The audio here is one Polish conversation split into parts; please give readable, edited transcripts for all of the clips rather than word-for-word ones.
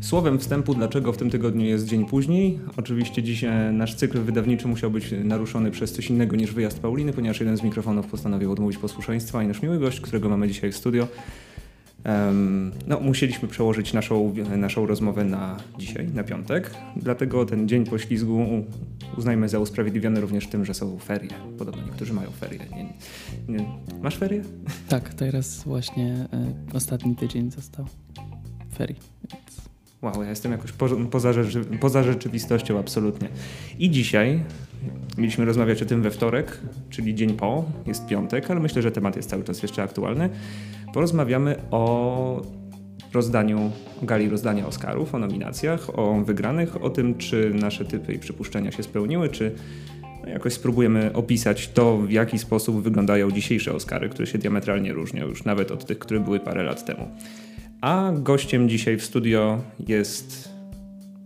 Słowem wstępu, dlaczego w tym tygodniu jest dzień później. Oczywiście dziś nasz cykl wydawniczy musiał być naruszony przez coś innego niż wyjazd Pauliny, ponieważ jeden z mikrofonów postanowił odmówić posłuszeństwa i nasz miły gość, którego mamy dzisiaj w studio, musieliśmy przełożyć naszą rozmowę na dzisiaj, na piątek. Dlatego ten dzień poślizgu uznajmy za usprawiedliwiony również tym, że są ferie. Podobno niektórzy mają ferie. Nie. Masz ferie? Tak, teraz właśnie ostatni tydzień został ferii. Wow, ja jestem jakoś poza rzeczywistością absolutnie. I dzisiaj mieliśmy rozmawiać o tym we wtorek, czyli dzień po, jest piątek, ale myślę, że temat jest cały czas jeszcze aktualny. Porozmawiamy o gali rozdania Oscarów, o nominacjach, o wygranych, o tym, czy nasze typy i przypuszczenia się spełniły, czy jakoś spróbujemy opisać to, w jaki sposób wyglądają dzisiejsze Oscary, które się diametralnie różnią już nawet od tych, które były parę lat temu. A gościem dzisiaj w studio jest...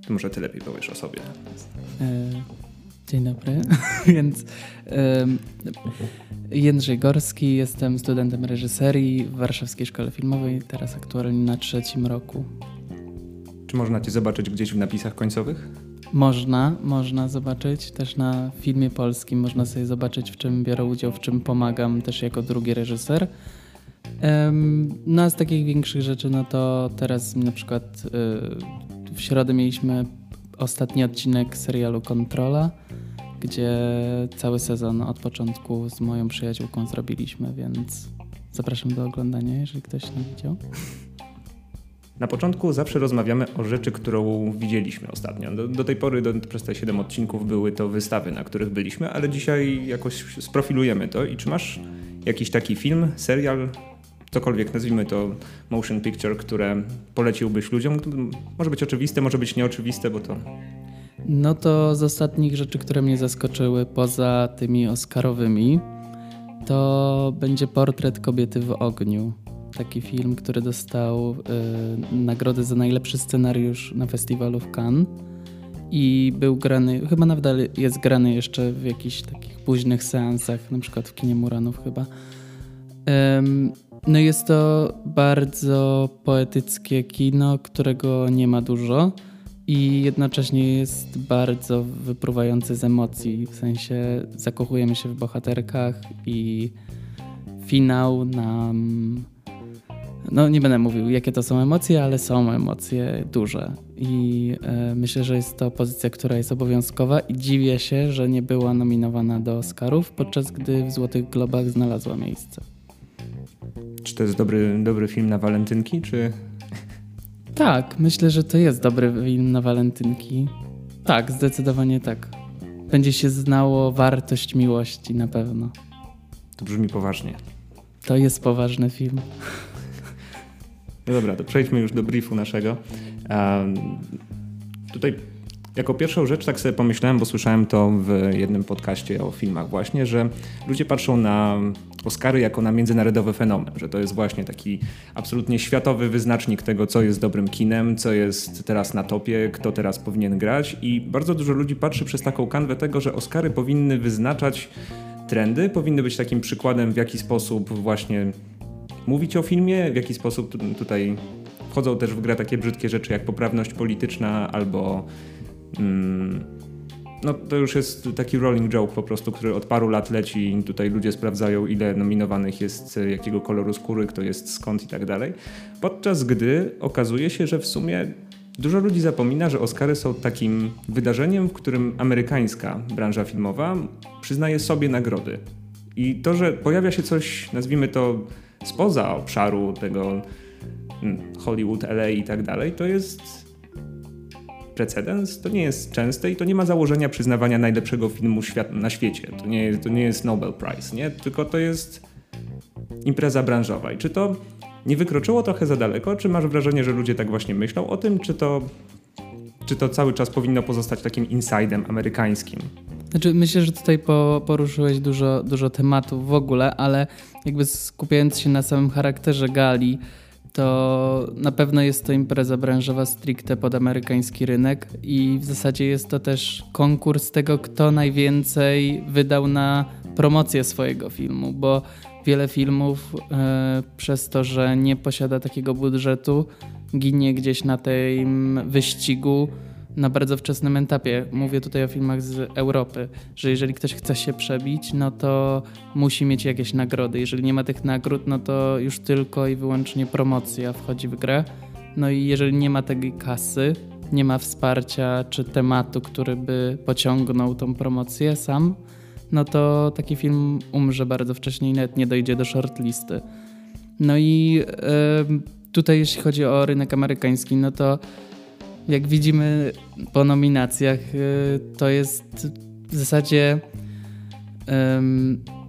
Może ty lepiej powiesz o sobie. Dzień dobry. Więc Jędrzej Górski, jestem studentem reżyserii w Warszawskiej Szkole Filmowej, teraz aktualnie na 3 roku. Czy można cię zobaczyć gdzieś w napisach końcowych? Można zobaczyć. Też na Filmie Polskim można sobie zobaczyć, w czym biorę udział, w czym pomagam też jako drugi reżyser. A z takich większych rzeczy, to teraz na przykład w środę mieliśmy ostatni odcinek serialu Kontrola, gdzie cały sezon od początku z moją przyjaciółką zrobiliśmy, więc zapraszam do oglądania, jeżeli ktoś nie widział. Na początku zawsze rozmawiamy o rzeczy, którą widzieliśmy ostatnio. Do tej pory, przez te 7 odcinków były to wystawy, na których byliśmy, ale dzisiaj jakoś sprofilujemy to. I czy masz jakiś taki film, serial, cokolwiek nazwijmy to motion picture, które poleciłbyś ludziom? Może być oczywiste, może być nieoczywiste, bo to... To z ostatnich rzeczy, które mnie zaskoczyły poza tymi oscarowymi, to będzie Portret Kobiety w ogniu. Taki film, który dostał nagrodę za najlepszy scenariusz na festiwalu w Cannes i był grany, chyba nawet jest grany jeszcze w jakichś takich późnych seansach, na przykład w kinie Muranów chyba. Jest to bardzo poetyckie kino, którego nie ma dużo i jednocześnie jest bardzo wypruwający z emocji, w sensie zakochujemy się w bohaterkach i finał nam... nie będę mówił, jakie to są emocje, ale są emocje duże i myślę, że jest to pozycja, która jest obowiązkowa i dziwię się, że nie była nominowana do Oscarów, podczas gdy w Złotych Globach znalazła miejsce. Czy to jest dobry film na walentynki, czy... Tak, myślę, że to jest dobry film na walentynki. Tak, zdecydowanie tak. Będzie się znało wartość miłości na pewno. To brzmi poważnie. To jest poważny film. No dobra, to przejdźmy już do briefu naszego. Tutaj jako pierwszą rzecz tak sobie pomyślałem, bo słyszałem to w jednym podcaście o filmach właśnie, że ludzie patrzą na Oscary jako na międzynarodowy fenomen, że to jest właśnie taki absolutnie światowy wyznacznik tego, co jest dobrym kinem, co jest teraz na topie, kto teraz powinien grać i bardzo dużo ludzi patrzy przez taką kanwę tego, że Oscary powinny wyznaczać trendy, powinny być takim przykładem, w jaki sposób właśnie mówić o filmie, w jaki sposób tutaj wchodzą też w grę takie brzydkie rzeczy jak poprawność polityczna albo to już jest taki rolling joke po prostu, który od paru lat leci i tutaj ludzie sprawdzają, ile nominowanych jest, jakiego koloru skóry, kto jest skąd i tak dalej. Podczas gdy okazuje się, że w sumie dużo ludzi zapomina, że Oscary są takim wydarzeniem, w którym amerykańska branża filmowa przyznaje sobie nagrody. I to, że pojawia się coś, nazwijmy to, spoza obszaru tego Hollywood, LA i tak dalej, to jest precedens, to nie jest częste i to nie ma założenia przyznawania najlepszego filmu na świecie. To nie jest Nobel Prize, nie? Tylko to jest impreza branżowa. I czy to nie wykroczyło trochę za daleko? Czy masz wrażenie, że ludzie tak właśnie myślą o tym? Czy to cały czas powinno pozostać takim insidem amerykańskim? Myślę, że tutaj poruszyłeś dużo tematów w ogóle, ale jakby skupiając się na samym charakterze gali, to na pewno jest to impreza branżowa stricte pod amerykański rynek i w zasadzie jest to też konkurs tego, kto najwięcej wydał na promocję swojego filmu, bo wiele filmów przez to, że nie posiada takiego budżetu, ginie gdzieś na tym wyścigu na bardzo wczesnym etapie. Mówię tutaj o filmach z Europy, że jeżeli ktoś chce się przebić, no to musi mieć jakieś nagrody. Jeżeli nie ma tych nagród, no to już tylko i wyłącznie promocja wchodzi w grę. No i jeżeli nie ma tej kasy, nie ma wsparcia czy tematu, który by pociągnął tą promocję sam, no to taki film umrze bardzo wcześnie i nawet nie dojdzie do shortlisty. No i tutaj jeśli chodzi o rynek amerykański, no to jak widzimy po nominacjach, to jest w zasadzie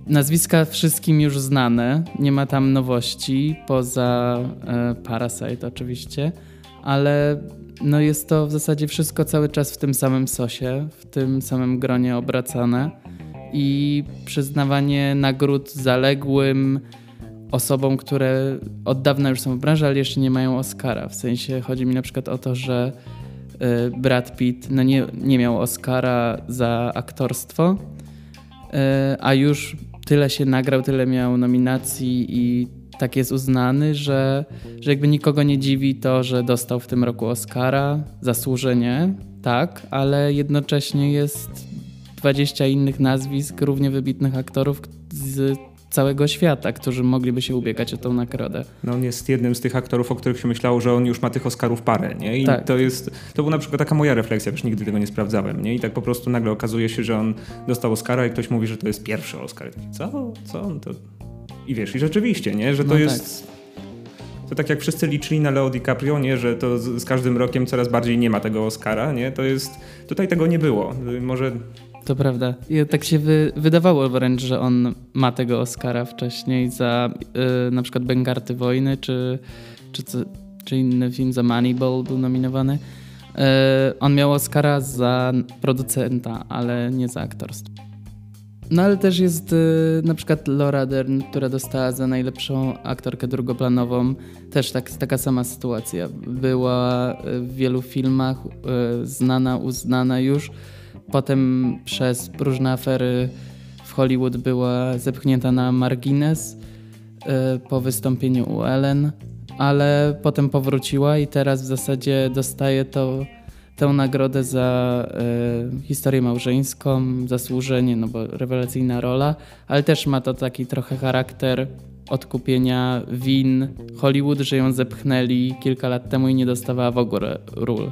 nazwiska wszystkim już znane. Nie ma tam nowości, poza Parasite oczywiście, ale no jest to w zasadzie wszystko cały czas w tym samym sosie, w tym samym gronie obracane i przyznawanie nagród zaległym osobom, które od dawna już są w branży, ale jeszcze nie mają Oscara. W sensie chodzi mi na przykład o to, że Brad Pitt no nie miał Oscara za aktorstwo, a już tyle się nagrał, tyle miał nominacji i tak jest uznany, że jakby nikogo nie dziwi to, że dostał w tym roku Oscara. Zasłużenie, tak, ale jednocześnie jest 20 innych nazwisk równie wybitnych aktorów z całego świata, którzy mogliby się ubiegać o tą nagrodę. No on jest jednym z tych aktorów, o których się myślało, że on już ma tych Oscarów parę, nie? I tak. To była na przykład taka moja refleksja, już nigdy tego nie sprawdzałem, nie? I tak po prostu nagle okazuje się, że on dostał Oscara i ktoś mówi, że to jest pierwszy Oscar. Co on to... I wiesz, i rzeczywiście, nie? Że to jest... Tak. To tak jak wszyscy liczyli na Leo DiCaprio, nie? Że to z każdym rokiem coraz bardziej nie ma tego Oscara, nie? To jest... Tutaj tego nie było. Może... To prawda. I tak się wydawało wręcz, że on ma tego Oscara wcześniej za na przykład Bękarty Wojny, czy inny film, za Moneyball był nominowany. On miał Oscara za producenta, ale nie za aktorstwo. No ale też jest na przykład Laura Dern, która dostała za najlepszą aktorkę drugoplanową. Też taka sama sytuacja. Była w wielu filmach znana, uznana już. Potem przez różne afery w Hollywood była zepchnięta na margines po wystąpieniu u Ellen, ale potem powróciła i teraz w zasadzie dostaje tę nagrodę za historię małżeńską, zasłużenie, no bo rewelacyjna rola, ale też ma to taki trochę charakter odkupienia win Hollywood, że ją zepchnęli kilka lat temu i nie dostawała w ogóle ról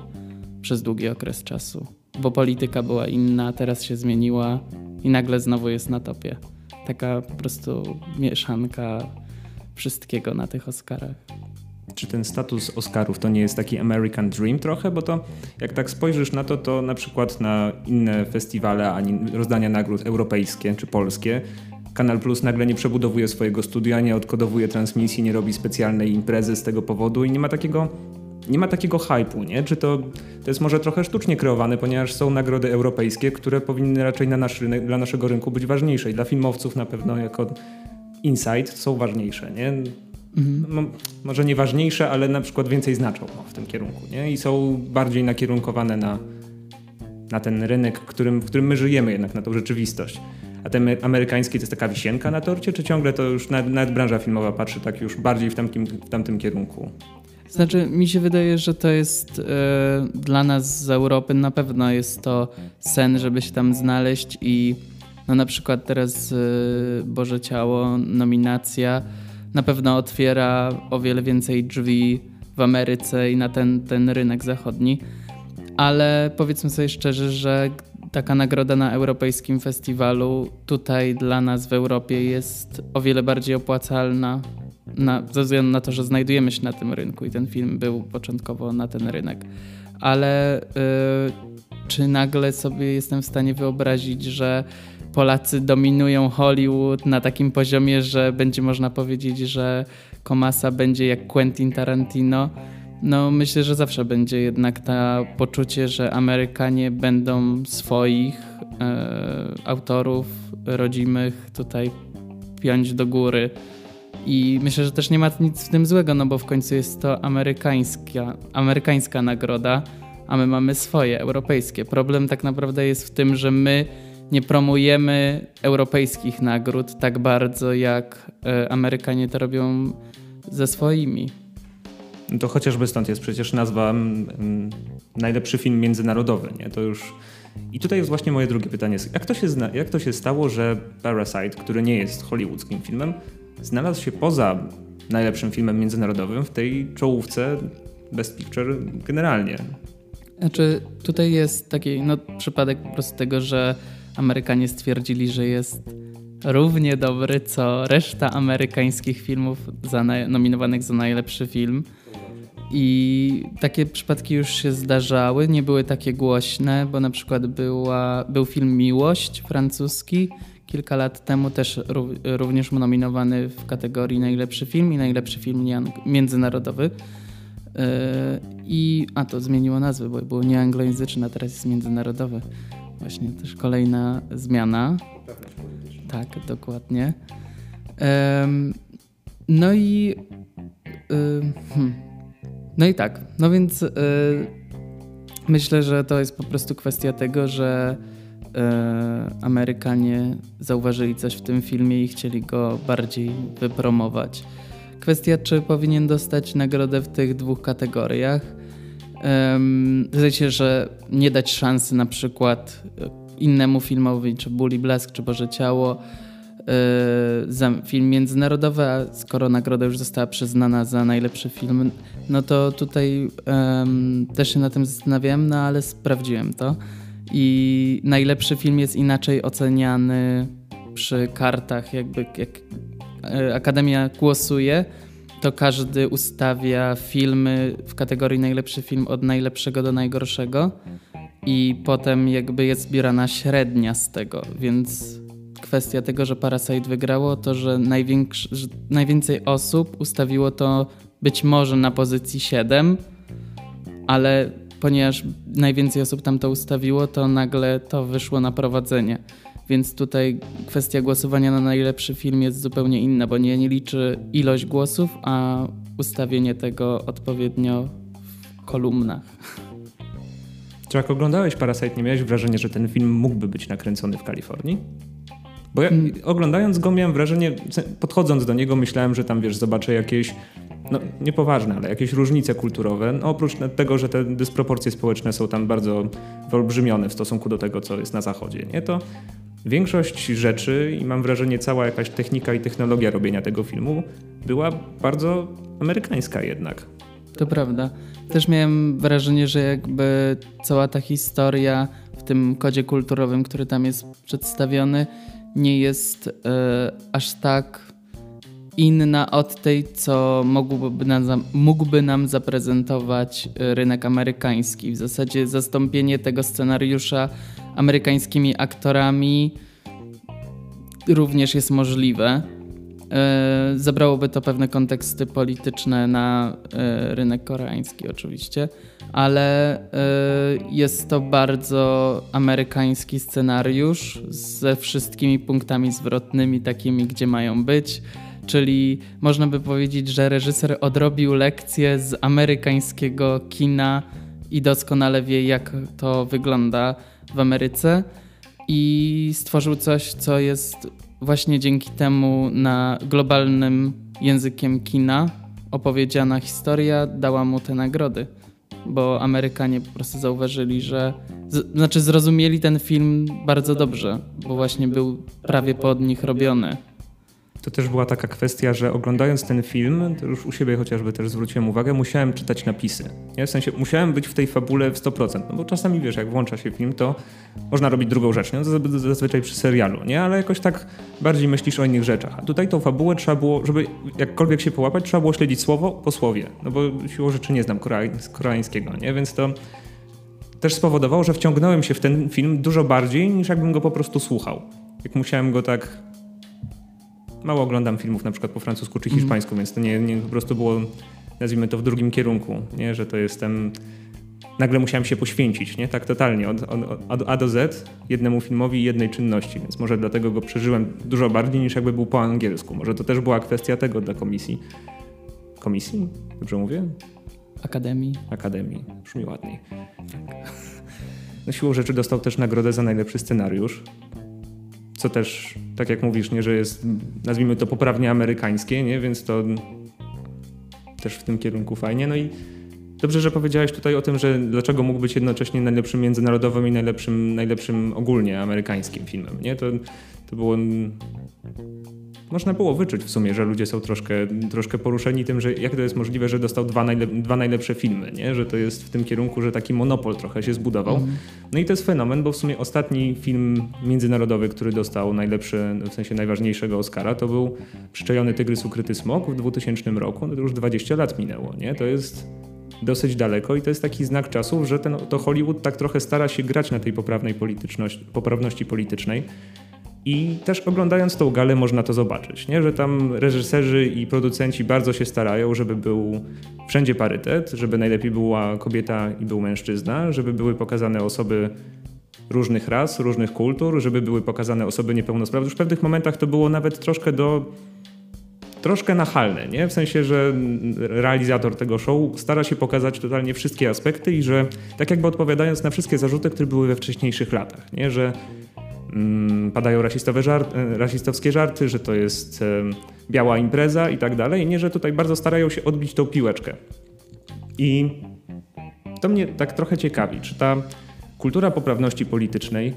przez długi okres czasu. Bo polityka była inna, teraz się zmieniła i nagle znowu jest na topie. Taka po prostu mieszanka wszystkiego na tych Oscarach. Czy ten status Oscarów to nie jest taki American Dream trochę? Bo to jak tak spojrzysz na to, to na przykład na inne festiwale, ani rozdania nagród europejskie czy polskie, Canal Plus nagle nie przebudowuje swojego studia, nie odkodowuje transmisji, nie robi specjalnej imprezy z tego powodu i nie ma takiego hype'u, nie? Czy to jest może trochę sztucznie kreowane, ponieważ są nagrody europejskie, które powinny raczej dla naszego rynku być ważniejsze i dla filmowców na pewno jako insight są ważniejsze, nie? Mhm. Może nie ważniejsze, ale na przykład więcej znaczą w tym kierunku, nie? I są bardziej nakierunkowane na ten rynek, w którym my żyjemy jednak, na tą rzeczywistość. A ten amerykański to jest taka wisienka na torcie, czy ciągle to już nawet branża filmowa patrzy tak już bardziej w tamtym kierunku? Znaczy, mi się wydaje, że to jest dla nas z Europy na pewno jest to sen, żeby się tam znaleźć i no, na przykład teraz Boże Ciało, nominacja na pewno otwiera o wiele więcej drzwi w Ameryce i na ten rynek zachodni, ale powiedzmy sobie szczerze, że taka nagroda na europejskim festiwalu tutaj dla nas w Europie jest o wiele bardziej opłacalna, ze względu na to, że znajdujemy się na tym rynku i ten film był początkowo na ten rynek. Ale czy nagle sobie jestem w stanie wyobrazić, że Polacy dominują Hollywood na takim poziomie, że będzie można powiedzieć, że Komasa będzie jak Quentin Tarantino? No myślę, że zawsze będzie jednak to poczucie, że Amerykanie będą swoich autorów rodzimych tutaj piąć do góry. I myślę, że też nie ma nic w tym złego, no bo w końcu jest to amerykańska nagroda, a my mamy swoje, europejskie. Problem tak naprawdę jest w tym, że my nie promujemy europejskich nagród tak bardzo, jak Amerykanie to robią ze swoimi. To chociażby stąd jest przecież nazwa najlepszy film międzynarodowy, nie? To już... I tutaj jest właśnie moje drugie pytanie. Jak to się stało, że Parasite, który nie jest hollywoodzkim filmem, znalazł się poza najlepszym filmem międzynarodowym w tej czołówce Best Picture generalnie? Znaczy, tutaj jest taki przypadek po prostu tego, że Amerykanie stwierdzili, że jest równie dobry, co reszta amerykańskich filmów nominowanych za najlepszy film. I takie przypadki już się zdarzały, nie były takie głośne, bo na przykład był film Miłość francuski, kilka lat temu też również nominowany w kategorii najlepszy film i najlepszy film międzynarodowy. A to zmieniło nazwę, bo był nieanglojęzyczny, a teraz jest międzynarodowy. Właśnie też kolejna zmiana. Tak, dokładnie. No więc myślę, że to jest po prostu kwestia tego, że Amerykanie zauważyli coś w tym filmie i chcieli go bardziej wypromować. Kwestia, czy powinien dostać nagrodę w tych dwóch kategoriach. Znaczy, że nie dać szansy na przykład innemu filmowi, czy Ból i Blask, czy Boże Ciało, za film międzynarodowy, a skoro nagroda już została przyznana za najlepszy film, no to tutaj też się na tym zastanawiałem, no ale sprawdziłem to. I najlepszy film jest inaczej oceniany przy kartach, jakby jak Akademia głosuje, to każdy ustawia filmy w kategorii najlepszy film od najlepszego do najgorszego i potem jakby jest zbierana średnia z tego, więc kwestia tego, że Parasite wygrało, to że najwięcej osób ustawiło to być może na pozycji 7, ale ponieważ najwięcej osób tam to ustawiło, to nagle to wyszło na prowadzenie. Więc tutaj kwestia głosowania na najlepszy film jest zupełnie inna, bo nie liczy ilość głosów, a ustawienie tego odpowiednio w kolumnach. Czy jak oglądałeś Parasite, nie miałeś wrażenia, że ten film mógłby być nakręcony w Kalifornii? Bo ja, oglądając go, miałem wrażenie, podchodząc do niego, myślałem, że tam, wiesz, zobaczę jakieś, no niepoważne, ale jakieś różnice kulturowe. No, oprócz tego, że te dysproporcje społeczne są tam bardzo wyolbrzymione w stosunku do tego, co jest na Zachodzie, nie? To większość rzeczy i mam wrażenie cała jakaś technika i technologia robienia tego filmu była bardzo amerykańska jednak. To prawda. Też miałem wrażenie, że jakby cała ta historia w tym kodzie kulturowym, który tam jest przedstawiony, nie jest aż tak inna od tej, co mógłby nam zaprezentować rynek amerykański. W zasadzie zastąpienie tego scenariusza amerykańskimi aktorami również jest możliwe. Zabrałoby to pewne konteksty polityczne na rynek koreański oczywiście, ale jest to bardzo amerykański scenariusz ze wszystkimi punktami zwrotnymi, takimi gdzie mają być, czyli można by powiedzieć, że reżyser odrobił lekcję z amerykańskiego kina i doskonale wie, jak to wygląda w Ameryce i stworzył coś, co jest właśnie dzięki temu na globalnym językiem kina opowiedziana historia dała mu te nagrody, bo Amerykanie po prostu zauważyli, że zrozumieli ten film bardzo dobrze, bo właśnie był prawie pod nich robiony. To też była taka kwestia, że oglądając ten film, to już u siebie chociażby też zwróciłem uwagę, musiałem czytać napisy. Ja w sensie musiałem być w tej fabule w 100%, no bo czasami wiesz, jak włącza się film, to można robić drugą rzecz, no, zazwyczaj przy serialu, nie? Ale jakoś tak bardziej myślisz o innych rzeczach. A tutaj tą fabułę trzeba było, żeby jakkolwiek się połapać, trzeba było śledzić słowo po słowie, no bo siłą rzeczy nie znam koreańskiego, nie? Więc to też spowodowało, że wciągnąłem się w ten film dużo bardziej, niż jakbym go po prostu słuchał. Jak musiałem go tak... Mało oglądam filmów na przykład po francusku czy hiszpańsku, więc to nie po prostu było, nazwijmy to, w drugim kierunku, nie? Że to jestem... Nagle musiałem się poświęcić, nie? Tak totalnie, od A do Z jednemu filmowi i jednej czynności, więc może dlatego go przeżyłem dużo bardziej niż jakby był po angielsku. Może to też była kwestia tego dla komisji. Dobrze mówię? Akademii. Akademii, brzmi ładniej. Tak. No, siłą rzeczy dostał też nagrodę za najlepszy scenariusz, co też, tak jak mówisz, nie, że jest, nazwijmy to, poprawnie amerykańskie, nie? Więc to też w tym kierunku fajnie. No i dobrze, że powiedziałeś tutaj o tym, że dlaczego mógł być jednocześnie najlepszym międzynarodowym i najlepszym ogólnie amerykańskim filmem, nie? To było... Można było wyczuć w sumie, że ludzie są troszkę poruszeni tym, że jak to jest możliwe, że dostał dwa najlepsze filmy, nie? Że to jest w tym kierunku, że taki monopol trochę się zbudował. No i to jest fenomen, bo w sumie ostatni film międzynarodowy, który dostał najlepszy, w sensie najważniejszego Oscara, to był Przyczajony tygrys ukryty smok w 2000 roku. No to już 20 lat minęło, nie? To jest dosyć daleko i to jest taki znak czasów, że to Hollywood tak trochę stara się grać na tej poprawności politycznej. I też oglądając tą galę można to zobaczyć, nie? Że tam reżyserzy i producenci bardzo się starają, żeby był wszędzie parytet, żeby najlepiej była kobieta i był mężczyzna, żeby były pokazane osoby różnych ras, różnych kultur, żeby były pokazane osoby niepełnosprawne. Już w pewnych momentach to było nawet troszkę nachalne, nie? W sensie, że realizator tego show stara się pokazać totalnie wszystkie aspekty i że tak jakby odpowiadając na wszystkie zarzuty, które były we wcześniejszych latach, nie? Że padają rasistowskie żarty, że to jest biała impreza i tak dalej. Nie, że tutaj bardzo starają się odbić tą piłeczkę. I to mnie tak trochę ciekawi, czy ta kultura poprawności politycznej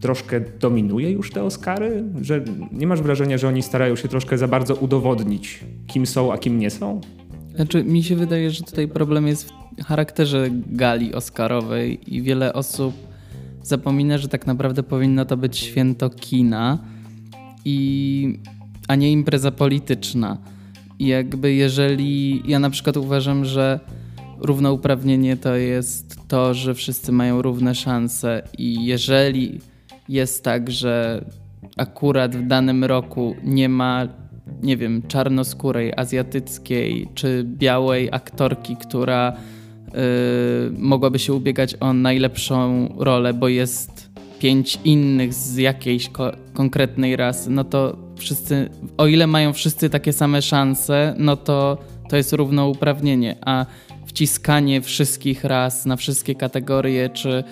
troszkę dominuje już te Oscary? Że nie masz wrażenia, że oni starają się troszkę za bardzo udowodnić, kim są, a kim nie są? Znaczy, mi się wydaje, że tutaj problem jest w charakterze gali oscarowej i wiele osób zapomina, że tak naprawdę powinno to być święto kina, a nie impreza polityczna. I jakby jeżeli... Ja na przykład uważam, że równouprawnienie to jest to, że wszyscy mają równe szanse i jeżeli jest tak, że akurat w danym roku nie ma, nie wiem, czarnoskórej, azjatyckiej czy białej aktorki, która... mogłaby się ubiegać o najlepszą rolę, bo jest 5 innych z jakiejś konkretnej rasy, no to wszyscy, o ile mają wszyscy takie same szanse, no to jest równouprawnienie, a wciskanie wszystkich ras na wszystkie kategorie, czy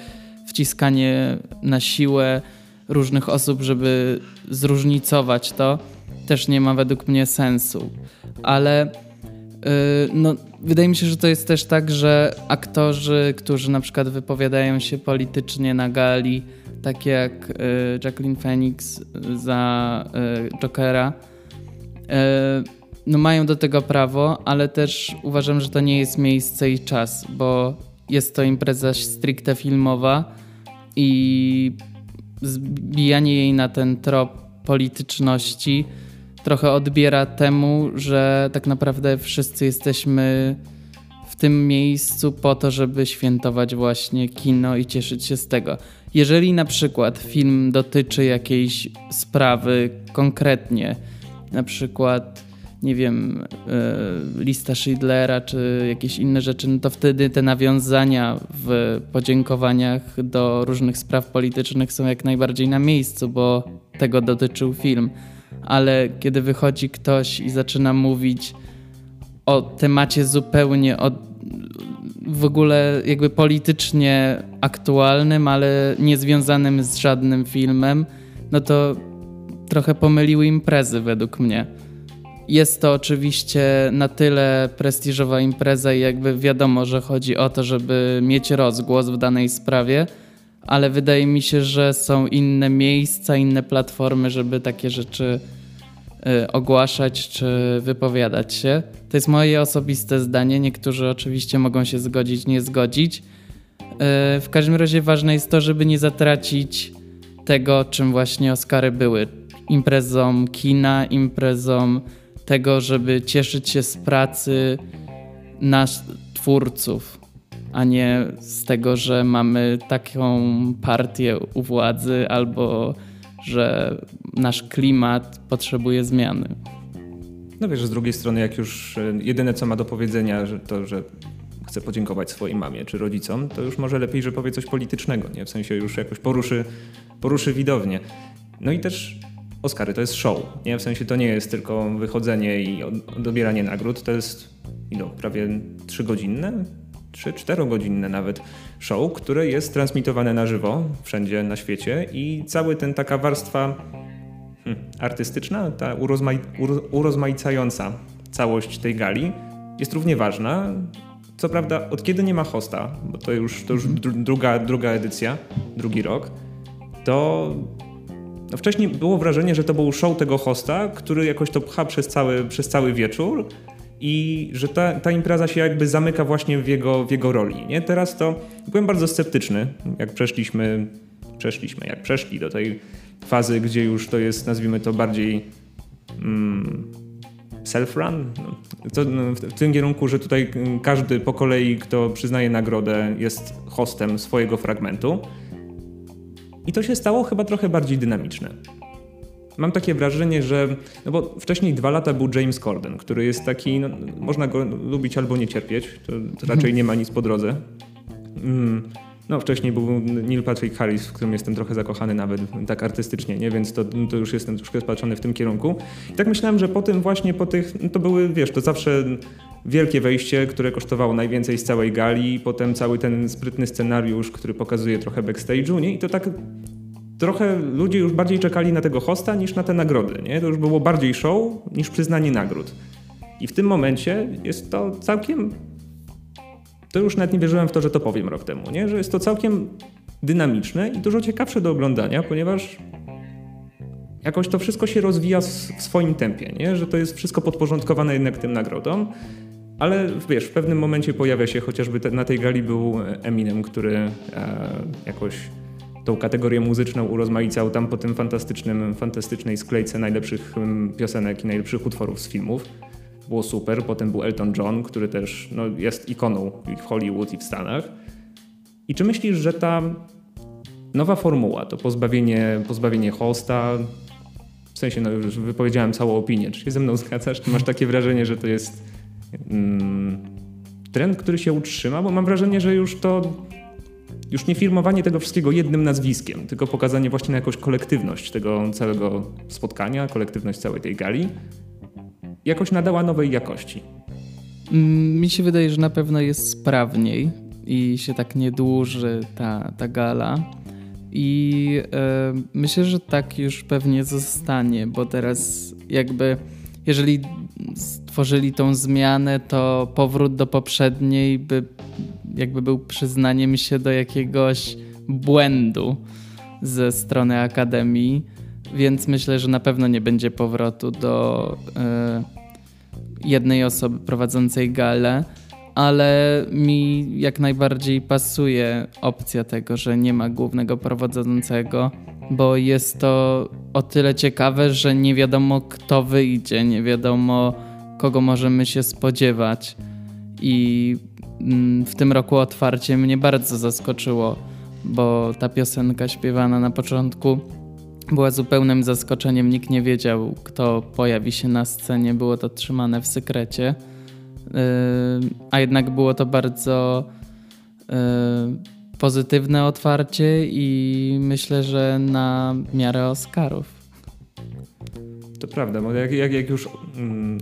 wciskanie na siłę różnych osób, żeby zróżnicować to, też nie ma według mnie sensu. Ale no, wydaje mi się, że to jest też tak, że aktorzy, którzy na przykład wypowiadają się politycznie na gali, tak jak Jacqueline Phoenix za Jokera, no mają do tego prawo, ale też uważam, że to nie jest miejsce i czas, bo jest to impreza stricte filmowa i zbijanie jej na ten trop polityczności trochę odbiera temu, że tak naprawdę wszyscy jesteśmy w tym miejscu po to, żeby świętować właśnie kino i cieszyć się z tego. Jeżeli na przykład film dotyczy jakiejś sprawy konkretnie, na przykład, nie wiem, Lista Schindlera czy jakieś inne rzeczy, no to wtedy te nawiązania w podziękowaniach do różnych spraw politycznych są jak najbardziej na miejscu, bo tego dotyczył film. Ale kiedy wychodzi ktoś i zaczyna mówić o temacie zupełnie w ogóle jakby politycznie aktualnym, ale niezwiązanym z żadnym filmem, no to trochę pomyliły imprezy według mnie. Jest to oczywiście na tyle prestiżowa impreza i jakby wiadomo, że chodzi o to, żeby mieć rozgłos w danej sprawie, ale wydaje mi się, że są inne miejsca, inne platformy, żeby takie rzeczy ogłaszać czy wypowiadać się. To jest moje osobiste zdanie. Niektórzy oczywiście mogą się zgodzić, nie zgodzić. W każdym razie ważne jest to, żeby nie zatracić tego, czym właśnie Oscary były. Imprezą kina, imprezą tego, żeby cieszyć się z pracy naszych twórców, a nie z tego, że mamy taką partię u władzy albo że nasz klimat potrzebuje zmiany. No wiesz, z drugiej strony jak już jedyne co ma do powiedzenia to, że chce podziękować swojej mamie czy rodzicom, to już może lepiej, że powie coś politycznego, nie? W sensie już jakoś poruszy widownię. No i też Oscary to jest show, nie? W sensie to nie jest tylko wychodzenie i dobieranie nagród, to jest prawie 3-godzinne, 3-4-godzinne nawet show, które jest transmitowane na żywo wszędzie na świecie i cały ten taka warstwa artystyczna, ta urozmaicająca całość tej gali jest równie ważna. Co prawda od kiedy nie ma hosta, bo to już druga edycja, drugi rok, to wcześniej było wrażenie, że to był show tego hosta, który jakoś to pcha przez cały wieczór i że ta impreza się jakby zamyka właśnie w jego roli. Nie? Teraz to byłem bardzo sceptyczny, jak przeszli do tej fazy, gdzie już to jest, nazwijmy to, bardziej self-run. W tym kierunku, że tutaj każdy po kolei, kto przyznaje nagrodę, jest hostem swojego fragmentu. I to się stało chyba trochę bardziej dynamiczne. Mam takie wrażenie, że... No bo wcześniej 2 lata był James Corden, który jest taki... No, można go lubić albo nie cierpieć. To raczej nie ma nic po drodze. No wcześniej był Neil Patrick Harris, w którym jestem trochę zakochany nawet tak artystycznie, nie? Więc to już jestem troszkę spatrzony w tym kierunku. I tak myślałem, że po tych... No to były, to zawsze wielkie wejście, które kosztowało najwięcej z całej gali, potem cały ten sprytny scenariusz, który pokazuje trochę backstage'u, nie? I to tak trochę ludzie już bardziej czekali na tego hosta niż na te nagrody, nie? To już było bardziej show niż przyznanie nagród. I w tym momencie jest to całkiem... To już nawet nie wierzyłem w to, że to powiem rok temu, nie? Że jest to całkiem dynamiczne i dużo ciekawsze do oglądania, ponieważ jakoś to wszystko się rozwija w swoim tempie, nie? Że to jest wszystko podporządkowane jednak tym nagrodom, ale w pewnym momencie pojawia się, chociażby na tej gali był Eminem, który jakoś tą kategorię muzyczną urozmaicał tam po tym fantastycznej sklejce najlepszych piosenek i najlepszych utworów z filmów. Było super, potem był Elton John, który też jest ikoną w Hollywood i w Stanach. I czy myślisz, że ta nowa formuła, to pozbawienie hosta, w sensie już wypowiedziałem całą opinię, czy się ze mną zgadzasz? Czy masz takie wrażenie, że to jest trend, który się utrzyma? Bo mam wrażenie, że już nie firmowanie tego wszystkiego jednym nazwiskiem, tylko pokazanie właśnie na jakąś kolektywność tego całego spotkania, kolektywność całej tej gali, jakoś nadała nowej jakości. Mi się wydaje, że na pewno jest sprawniej i się tak nie dłuży ta gala i myślę, że tak już pewnie zostanie, bo teraz jakby jeżeli stworzyli tą zmianę, to powrót do poprzedniej by jakby był przyznaniem się do jakiegoś błędu ze strony Akademii. Więc myślę, że na pewno nie będzie powrotu do jednej osoby prowadzącej galę, ale mi jak najbardziej pasuje opcja tego, że nie ma głównego prowadzącego, bo jest to o tyle ciekawe, że nie wiadomo kto wyjdzie, nie wiadomo kogo możemy się spodziewać i w tym roku otwarcie mnie bardzo zaskoczyło, bo ta piosenka śpiewana na początku była zupełnym zaskoczeniem, nikt nie wiedział, kto pojawi się na scenie, było to trzymane w sekrecie, a jednak było to bardzo pozytywne otwarcie i myślę, że na miarę Oscarów. To prawda, bo jak już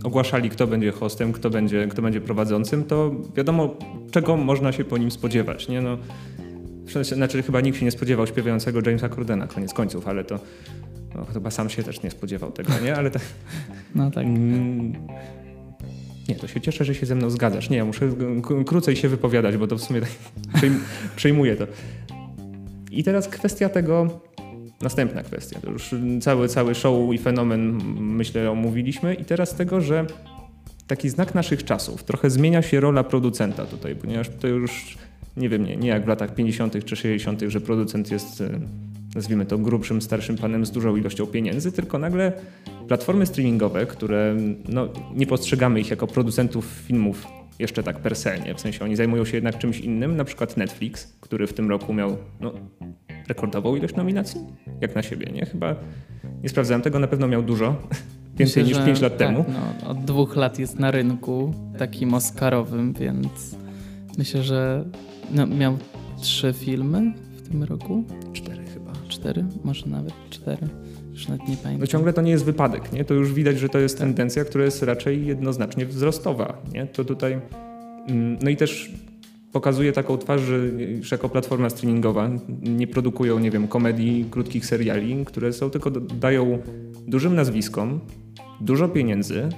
ogłaszali, kto będzie hostem, kto będzie prowadzącym, to wiadomo, czego można się po nim spodziewać, nie? No. Znaczy chyba nikt się nie spodziewał śpiewającego Jamesa Cordena, koniec końców, ale to chyba sam się też nie spodziewał tego, nie? Ale to... No tak. Nie, to się cieszę, że się ze mną zgadzasz. Nie, ja muszę krócej się wypowiadać, bo to w sumie tak przejmuję to. I teraz kwestia tego, następna kwestia. To już cały show i fenomen, myślę, omówiliśmy. I teraz tego, że taki znak naszych czasów. Trochę zmienia się rola producenta tutaj, ponieważ to już... nie jak w latach 50. czy 60., że producent jest, nazwijmy to, grubszym, starszym panem z dużą ilością pieniędzy, tylko nagle platformy streamingowe, które nie postrzegamy ich jako producentów filmów jeszcze tak per se, nie? W sensie oni zajmują się jednak czymś innym, na przykład Netflix, który w tym roku miał rekordową ilość nominacji, jak na siebie, nie? Chyba nie sprawdzałem tego, na pewno miał dużo, więcej niż 5 lat temu. No, od 2 lat jest na rynku takim oscarowym, więc myślę, że miał 3 filmy w tym roku. 4 chyba. 4? Może nawet 4. Już nawet nie pamiętam. No ciągle to nie jest wypadek, nie? To już widać, że to jest tendencja, która jest raczej jednoznacznie wzrostowa, nie? To tutaj... No i też pokazuje taką twarz, że już jako platforma streamingowa nie produkują, nie wiem, komedii, krótkich seriali, które są tylko dają dużym nazwiskom, dużo pieniędzy,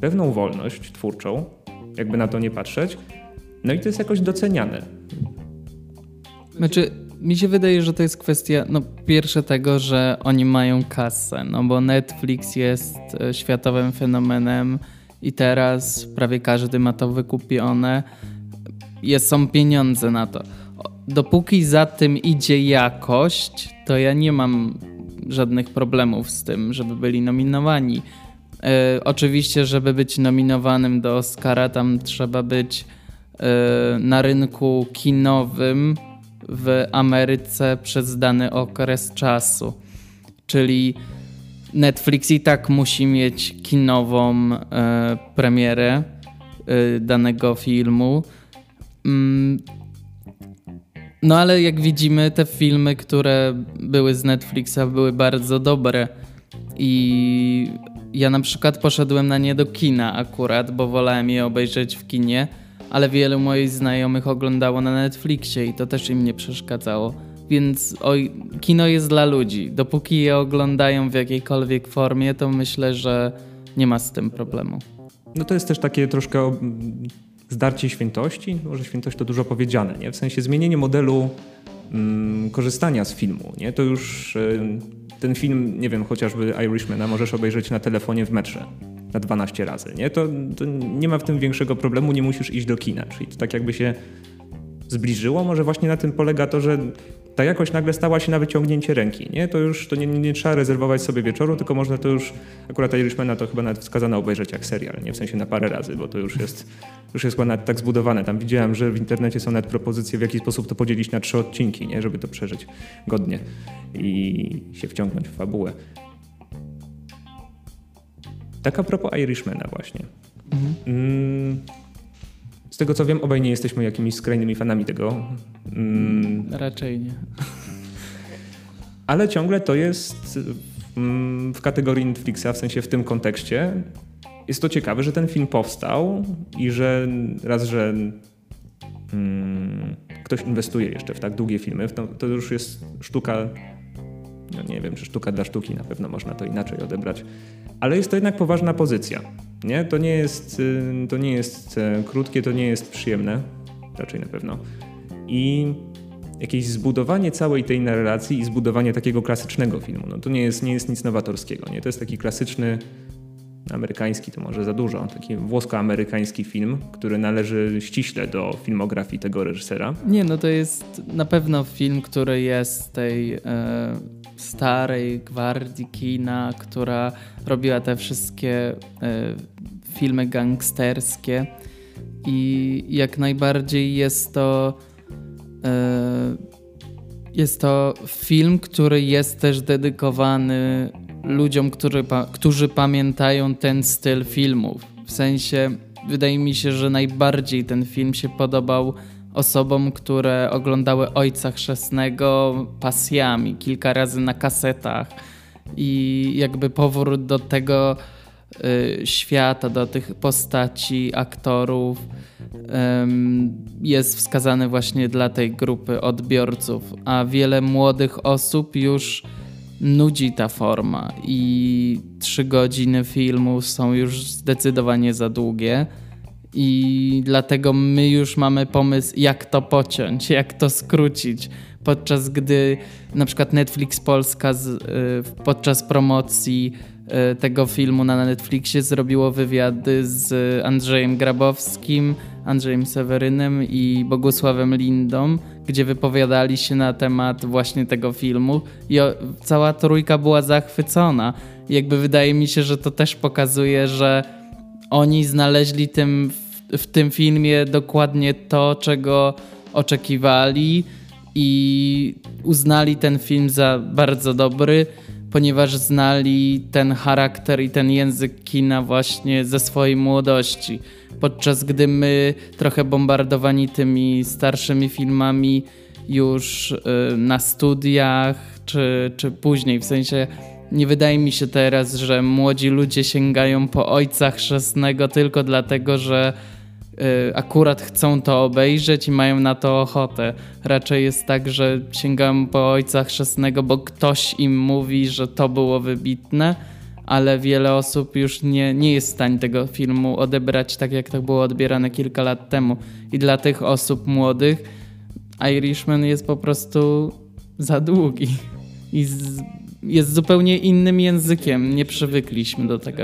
pewną wolność twórczą, jakby na to nie patrzeć. No i to jest jakoś doceniane. Znaczy, mi się wydaje, że to jest kwestia, no pierwsze tego, że oni mają kasę, no bo Netflix jest światowym fenomenem i teraz prawie każdy ma to wykupione. Są pieniądze na to. Dopóki za tym idzie jakość, to ja nie mam żadnych problemów z tym, żeby byli nominowani. Oczywiście, żeby być nominowanym do Oscara, tam trzeba być na rynku kinowym w Ameryce przez dany okres czasu. Czyli Netflix i tak musi mieć kinową premierę danego filmu. No ale jak widzimy, te filmy, które były z Netflixa, były bardzo dobre. I ja na przykład poszedłem na nie do kina akurat, bo wolałem je obejrzeć w kinie, ale wielu moich znajomych oglądało na Netflixie i to też im nie przeszkadzało. Więc kino jest dla ludzi. Dopóki je oglądają w jakiejkolwiek formie, to myślę, że nie ma z tym problemu. No to jest też takie troszkę zdarcie świętości. Może świętość to dużo powiedziane, nie? W sensie zmienienie modelu korzystania z filmu, nie? To już ten film, nie wiem, chociażby Irishmana możesz obejrzeć na telefonie w metrze na 12 razy, nie? To nie ma w tym większego problemu, nie musisz iść do kina. Czyli to tak jakby się zbliżyło. Może właśnie na tym polega to, że ta jakość nagle stała się na wyciągnięcie ręki, nie? To już to nie trzeba rezerwować sobie wieczoru, tylko można to już, akurat Irishmana to chyba nawet wskazano obejrzeć jak serial, nie? W sensie na parę razy, bo to już jest tak zbudowane. Tam widziałem, że w internecie są nawet propozycje, w jaki sposób to podzielić na 3 odcinki, nie? Żeby to przeżyć godnie i się wciągnąć w fabułę. Tak a propos Irishmana właśnie. Z tego co wiem, obaj nie jesteśmy jakimiś skrajnymi fanami tego. Raczej nie. Ale ciągle to jest w kategorii Netflixa, w sensie w tym kontekście. Jest to ciekawe, że ten film powstał i że raz, że ktoś inwestuje jeszcze w tak długie filmy, to już jest sztuka, no nie wiem, czy sztuka dla sztuki, na pewno można to inaczej odebrać. Ale jest to jednak poważna pozycja. Nie? To nie jest krótkie, to nie jest przyjemne, raczej na pewno. I jakieś zbudowanie całej tej narracji i zbudowanie takiego klasycznego filmu, no to nie jest nic nowatorskiego. Nie? To jest taki klasyczny, amerykański to może za dużo, taki włosko-amerykański film, który należy ściśle do filmografii tego reżysera. Nie, no to jest na pewno film, który jest z tej starej gwardii kina, która robiła te wszystkie filmy gangsterskie i jak najbardziej jest to film, który jest też dedykowany ludziom, którzy pamiętają ten styl filmów. W sensie wydaje mi się, że najbardziej ten film się podobał osobom, które oglądały Ojca Chrzestnego pasjami, kilka razy na kasetach i jakby powrót do tego świata, do tych postaci, aktorów jest wskazany właśnie dla tej grupy odbiorców, a wiele młodych osób już nudzi ta forma i 3 godziny filmu są już zdecydowanie za długie i dlatego my już mamy pomysł, jak to pociąć, jak to skrócić, podczas gdy na przykład Netflix Polska podczas promocji tego filmu na Netflixie zrobiło wywiady z Andrzejem Grabowskim, Andrzejem Sewerynem i Bogusławem Lindą, gdzie wypowiadali się na temat właśnie tego filmu i cała trójka była zachwycona. Jakby wydaje mi się, że to też pokazuje, że oni znaleźli w tym filmie dokładnie to, czego oczekiwali i uznali ten film za bardzo dobry, ponieważ znali ten charakter i ten język kina właśnie ze swojej młodości. Podczas gdy my, trochę bombardowani tymi starszymi filmami, już na studiach czy później. W sensie nie wydaje mi się teraz, że młodzi ludzie sięgają po Ojca Chrzestnego tylko dlatego, że akurat chcą to obejrzeć i mają na to ochotę. Raczej jest tak, że sięgają po Ojca Chrzestnego, bo ktoś im mówi, że to było wybitne, ale wiele osób już nie jest w stanie tego filmu odebrać tak, jak to było odbierane kilka lat temu. I dla tych osób młodych Irishman jest po prostu za długi i jest zupełnie innym językiem. Nie przywykliśmy do tego.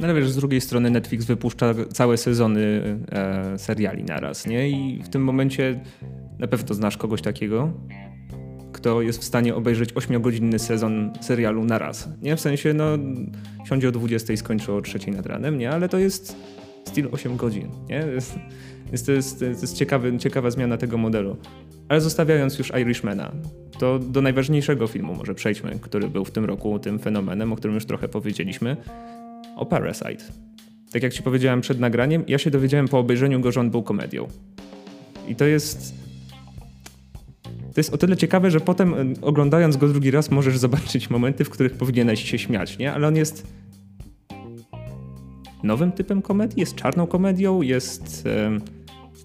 No ale wiesz, z drugiej strony Netflix wypuszcza całe sezony seriali naraz, nie? I w tym momencie na pewno znasz kogoś takiego, kto jest w stanie obejrzeć 8-godzinny sezon serialu naraz, nie? W sensie, no, siądzie o 20 i skończy o 3 nad ranem, nie? Ale to jest still 8 godzin, nie? To jest ciekawa zmiana tego modelu. Ale zostawiając już Irishmana, to do najważniejszego filmu może przejdźmy, który był w tym roku tym fenomenem, o którym już trochę powiedzieliśmy, o Parasite. Tak jak ci powiedziałem przed nagraniem, ja się dowiedziałem po obejrzeniu go, że on był komedią. I to jest o tyle ciekawe, że potem oglądając go drugi raz możesz zobaczyć momenty, w których powinieneś się śmiać, nie? Ale on jest nowym typem komedii, jest czarną komedią, jest...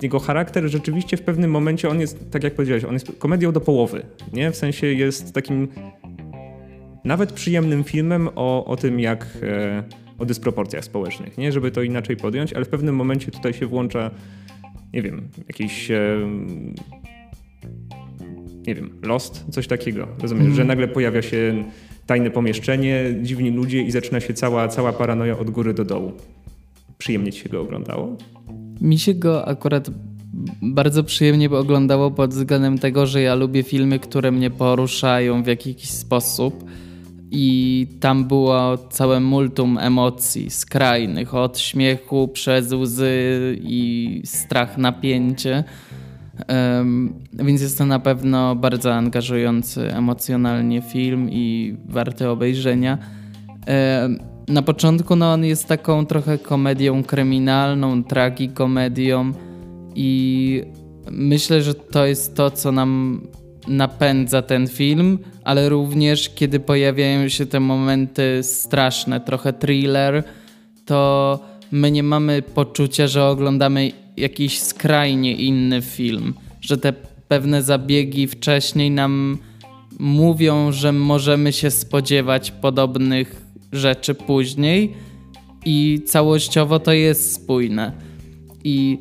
Jego charakter rzeczywiście w pewnym momencie on jest, tak jak powiedziałeś, on jest komedią do połowy, nie? W sensie jest takim nawet przyjemnym filmem o tym, jak... o dysproporcjach społecznych, nie? Żeby to inaczej podjąć, ale w pewnym momencie tutaj się włącza, nie wiem, jakiś... nie wiem, Lost, coś takiego. Rozumiesz, że nagle pojawia się tajne pomieszczenie, dziwni ludzie i zaczyna się cała paranoja od góry do dołu. Przyjemnie ci się go oglądało? Mi się go akurat bardzo przyjemnie oglądało pod względem tego, że ja lubię filmy, które mnie poruszają w jakiś sposób i tam było całe multum emocji skrajnych, od śmiechu przez łzy i strach, napięcie. Więc jest to na pewno bardzo angażujący emocjonalnie film i warty obejrzenia. Na początku on jest taką trochę komedią kryminalną, tragikomedią i myślę, że to jest to, co nam napędza ten film, ale również kiedy pojawiają się te momenty straszne, trochę thriller, to my nie mamy poczucia, że oglądamy jakiś skrajnie inny film, że te pewne zabiegi wcześniej nam mówią, że możemy się spodziewać podobnych rzeczy później i całościowo to jest spójne. I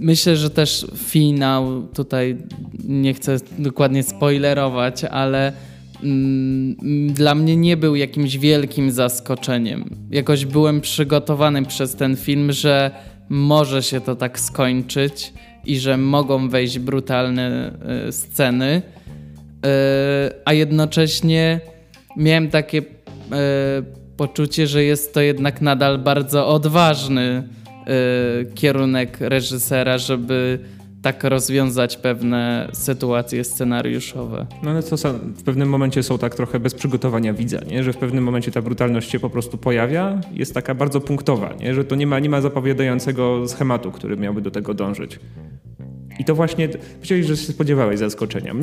myślę, że też finał, tutaj nie chcę dokładnie spoilerować, ale dla mnie nie był jakimś wielkim zaskoczeniem. Jakoś byłem przygotowany przez ten film, że może się to tak skończyć i że mogą wejść brutalne sceny, a jednocześnie miałem takie poczucie, że jest to jednak nadal bardzo odważny kierunek reżysera, żeby tak rozwiązać pewne sytuacje scenariuszowe. No ale to w pewnym momencie są tak trochę bez przygotowania widza, nie? Że w pewnym momencie ta brutalność się po prostu pojawia, jest taka bardzo punktowa, nie? Że to nie ma zapowiadającego schematu, który miałby do tego dążyć. I to właśnie, myślałeś, że się spodziewałeś zaskoczenia.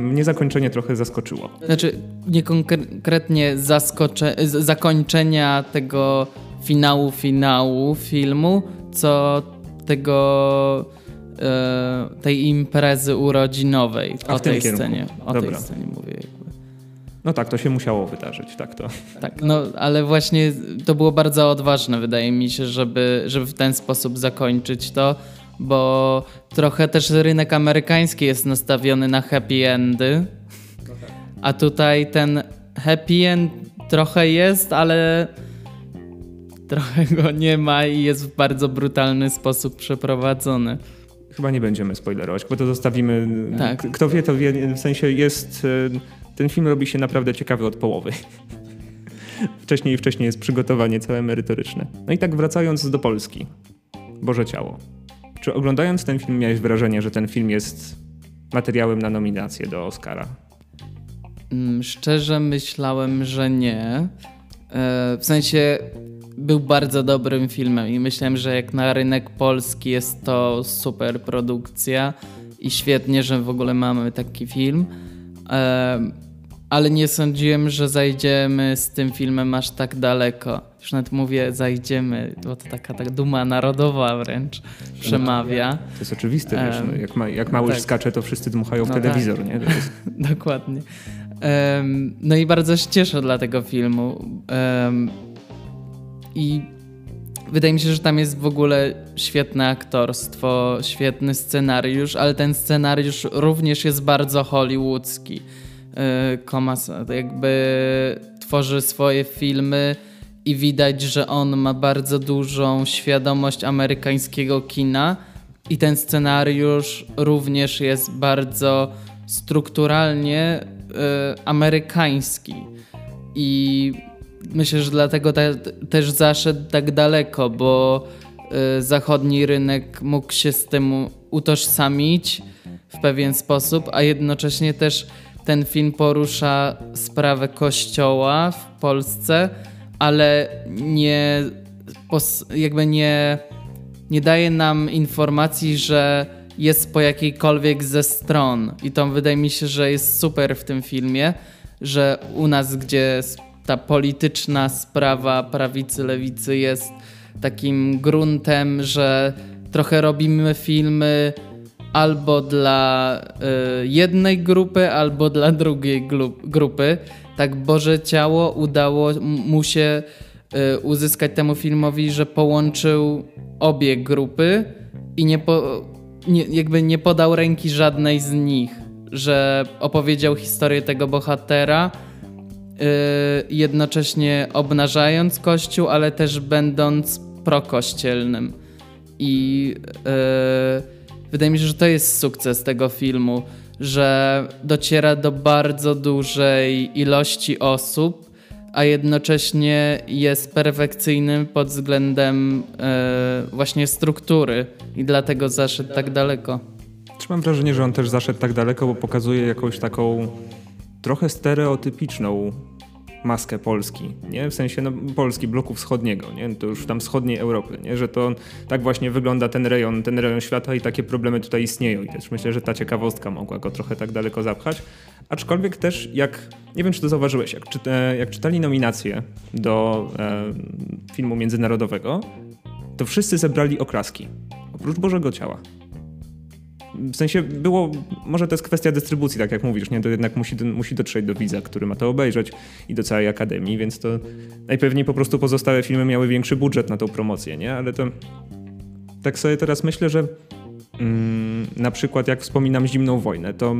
Mnie zakończenie trochę zaskoczyło. Znaczy, nie konkretnie zakończenia tego finału filmu, co tego... tej imprezy urodzinowej. O tej scenie. O tej scenie mówię. No tak, to się musiało wydarzyć. Tak, no ale właśnie to było bardzo odważne, wydaje mi się, żeby w ten sposób zakończyć to, bo trochę też rynek amerykański jest nastawiony na happy endy, a tutaj ten happy end trochę jest, ale trochę go nie ma i jest w bardzo brutalny sposób przeprowadzony. Chyba nie będziemy spoilerować, bo to zostawimy... Tak. Kto wie, to wie. W sensie jest... Ten film robi się naprawdę ciekawy od połowy. Wcześniej jest przygotowanie całe merytoryczne. No i tak wracając do Polski. Boże Ciało. Czy oglądając ten film miałeś wrażenie, że ten film jest materiałem na nominację do Oscara? Szczerze myślałem, że nie. W sensie... Był bardzo dobrym filmem i myślałem, że jak na rynek polski jest to super produkcja i świetnie, że w ogóle mamy taki film, ale nie sądziłem, że zajdziemy z tym filmem aż tak daleko. Już nawet mówię zajdziemy, bo to taka tak duma narodowa wręcz przemawia. To jest oczywiste, wiesz, jak małyż tak skacze, to wszyscy dmuchają w telewizor. Tak. Nie? To jest... Dokładnie. No i bardzo się cieszę dla tego filmu. I wydaje mi się, że tam jest w ogóle świetne aktorstwo, świetny scenariusz, ale ten scenariusz również jest bardzo hollywoodzki. Komasa jakby tworzy swoje filmy i widać, że on ma bardzo dużą świadomość amerykańskiego kina i ten scenariusz również jest bardzo strukturalnie amerykański i myślę, że dlatego też zaszedł tak daleko, bo zachodni rynek mógł się z tym utożsamić w pewien sposób, a jednocześnie też ten film porusza sprawę Kościoła w Polsce, ale nie daje nam informacji, że jest po jakiejkolwiek ze stron. I to wydaje mi się, że jest super w tym filmie, że u nas, gdzie ta polityczna sprawa prawicy, lewicy jest takim gruntem, że trochę robimy filmy albo dla jednej grupy, albo dla drugiej grupy. Tak Boże Ciało udało mu się uzyskać temu filmowi, że połączył obie grupy i nie podał ręki żadnej z nich, że opowiedział historię tego bohatera, jednocześnie obnażając Kościół, ale też będąc prokościelnym. I wydaje mi się, że to jest sukces tego filmu, że dociera do bardzo dużej ilości osób, a jednocześnie jest perfekcyjny pod względem właśnie struktury i dlatego zaszedł tak daleko. Mam wrażenie, że on też zaszedł tak daleko, bo pokazuje jakąś taką trochę stereotypiczną maskę Polski, nie? W sensie Polski, bloku wschodniego, nie? To już tam wschodniej Europy, nie? Że to tak właśnie wygląda ten rejon świata i takie problemy tutaj istnieją i też myślę, że ta ciekawostka mogła go trochę tak daleko zapchać, aczkolwiek też jak, nie wiem czy to zauważyłeś, jak czytali nominacje do filmu międzynarodowego, to wszyscy zebrali oklaski, oprócz Bożego Ciała. W sensie było, może to jest kwestia dystrybucji, tak jak mówisz, nie? To jednak musi dotrzeć do widza, który ma to obejrzeć i do całej Akademii, więc to najpewniej po prostu pozostałe filmy miały większy budżet na tą promocję, nie? Ale to tak sobie teraz myślę, że na przykład jak wspominam Zimną Wojnę, to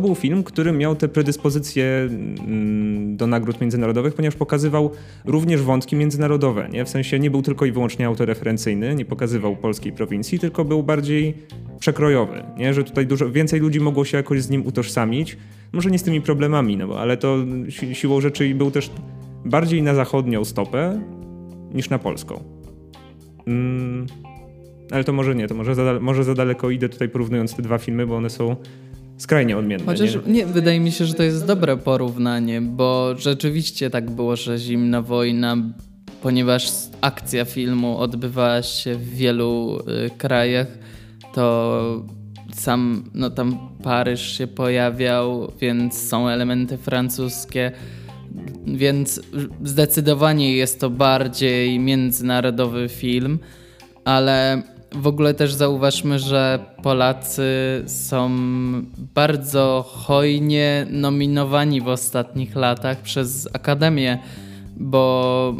był film, który miał te predyspozycje do nagród międzynarodowych, ponieważ pokazywał również wątki międzynarodowe, nie? W sensie nie był tylko i wyłącznie autoreferencyjny, nie pokazywał polskiej prowincji, tylko był bardziej przekrojowy, nie? Że tutaj dużo więcej ludzi mogło się jakoś z nim utożsamić, może nie z tymi problemami, no bo, ale to siłą rzeczy był też bardziej na zachodnią stopę niż na polską. Ale to może nie, to może za daleko idę tutaj porównując te dwa filmy, bo one są skrajnie odmienne. Chociaż nie, wydaje mi się, że to jest dobre porównanie, bo rzeczywiście tak było, że Zimna Wojna, ponieważ akcja filmu odbywała się w wielu krajach, to tam Paryż się pojawiał, więc są elementy francuskie, więc zdecydowanie jest to bardziej międzynarodowy film, ale w ogóle też zauważmy, że Polacy są bardzo hojnie nominowani w ostatnich latach przez Akademię, bo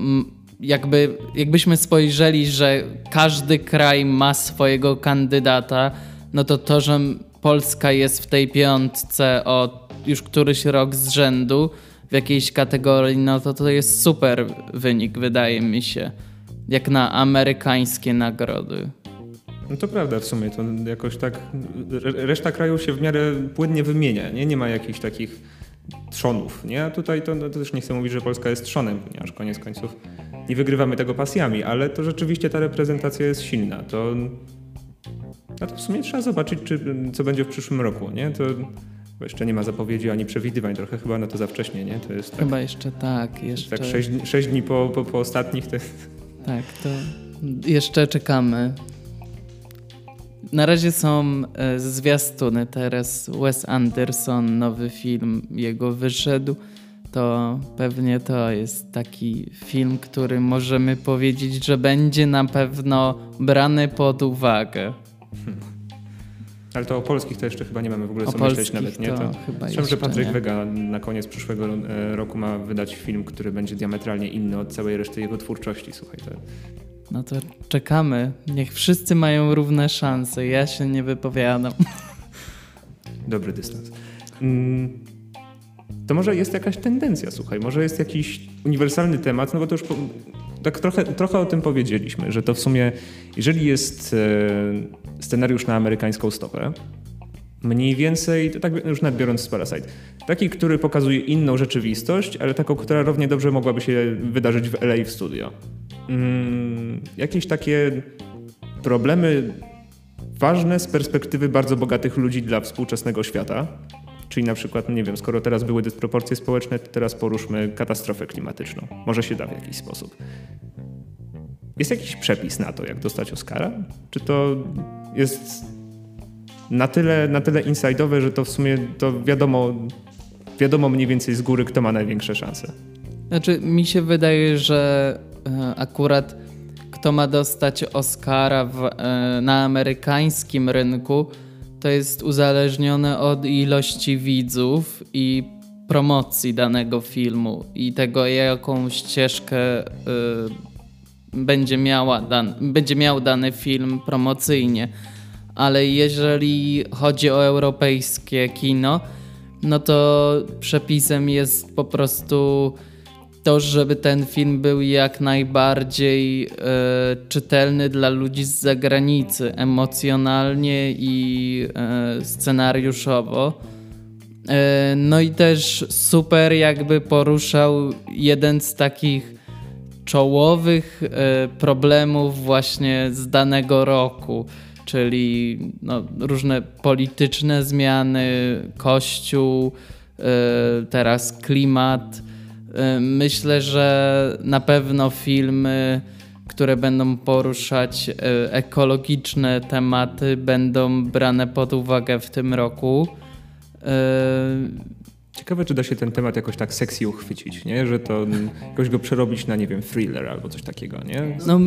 jakbyśmy spojrzeli, że każdy kraj ma swojego kandydata, no to, że Polska jest w tej piątce od już któryś rok z rzędu w jakiejś kategorii, no to jest super wynik, wydaje mi się, jak na amerykańskie nagrody. No to prawda w sumie, to jakoś tak reszta kraju się w miarę płynnie wymienia, nie? Nie ma jakichś takich trzonów, nie? A tutaj to też nie chcę mówić, że Polska jest trzonem, ponieważ koniec końców nie wygrywamy tego pasjami, ale to rzeczywiście ta reprezentacja jest silna. To w sumie trzeba zobaczyć, co będzie w przyszłym roku, nie? To jeszcze nie ma zapowiedzi ani przewidywań, trochę chyba na to za wcześnie, nie? To jest tak, chyba jeszcze tak. Jeszcze... Tak 6 dni po ostatnich. Tak, to jeszcze czekamy. Na razie są zwiastuny teraz. Wes Anderson, nowy film jego wyszedł. To pewnie to jest taki film, który możemy powiedzieć, że będzie na pewno brany pod uwagę. Ale to o polskich to jeszcze chyba nie mamy w ogóle co myśleć nawet, nie? To chyba słyszałem, że Patryk Wega na koniec przyszłego roku ma wydać film, który będzie diametralnie inny od całej reszty jego twórczości. Słuchaj, to... No to czekamy. Niech wszyscy mają równe szanse. Ja się nie wypowiadam. Dobry dystans. To może jest jakaś tendencja, słuchaj, może jest jakiś uniwersalny temat, no bo to już tak trochę o tym powiedzieliśmy, że to w sumie, jeżeli jest scenariusz na amerykańską stopę, mniej więcej, to tak już biorąc z Parasite, taki, który pokazuje inną rzeczywistość, ale taką, która równie dobrze mogłaby się wydarzyć w LA w studio. Jakieś takie problemy ważne z perspektywy bardzo bogatych ludzi dla współczesnego świata. Czyli na przykład, nie wiem, skoro teraz były dysproporcje społeczne, to teraz poruszmy katastrofę klimatyczną. Może się da w jakiś sposób. Jest jakiś przepis na to, jak dostać Oscara? Czy to jest na tyle inside'owe, że to w sumie to wiadomo mniej więcej z góry, kto ma największe szanse? Znaczy, mi się wydaje, że akurat kto ma dostać Oscara na amerykańskim rynku, to jest uzależnione od ilości widzów i promocji danego filmu i tego, jaką ścieżkę będzie miał dany film promocyjnie. Ale jeżeli chodzi o europejskie kino, no to przepisem jest po prostu to, żeby ten film był jak najbardziej czytelny dla ludzi z zagranicy, emocjonalnie i scenariuszowo. No i też super jakby poruszał jeden z takich czołowych problemów właśnie z danego roku, czyli no, różne polityczne zmiany, kościół, teraz klimat. Myślę, że na pewno filmy, które będą poruszać ekologiczne tematy, będą brane pod uwagę w tym roku. Ciekawe, czy da się ten temat jakoś tak sexy uchwycić, nie? Że to jakoś go przerobić na, nie wiem, thriller albo coś takiego, nie? No,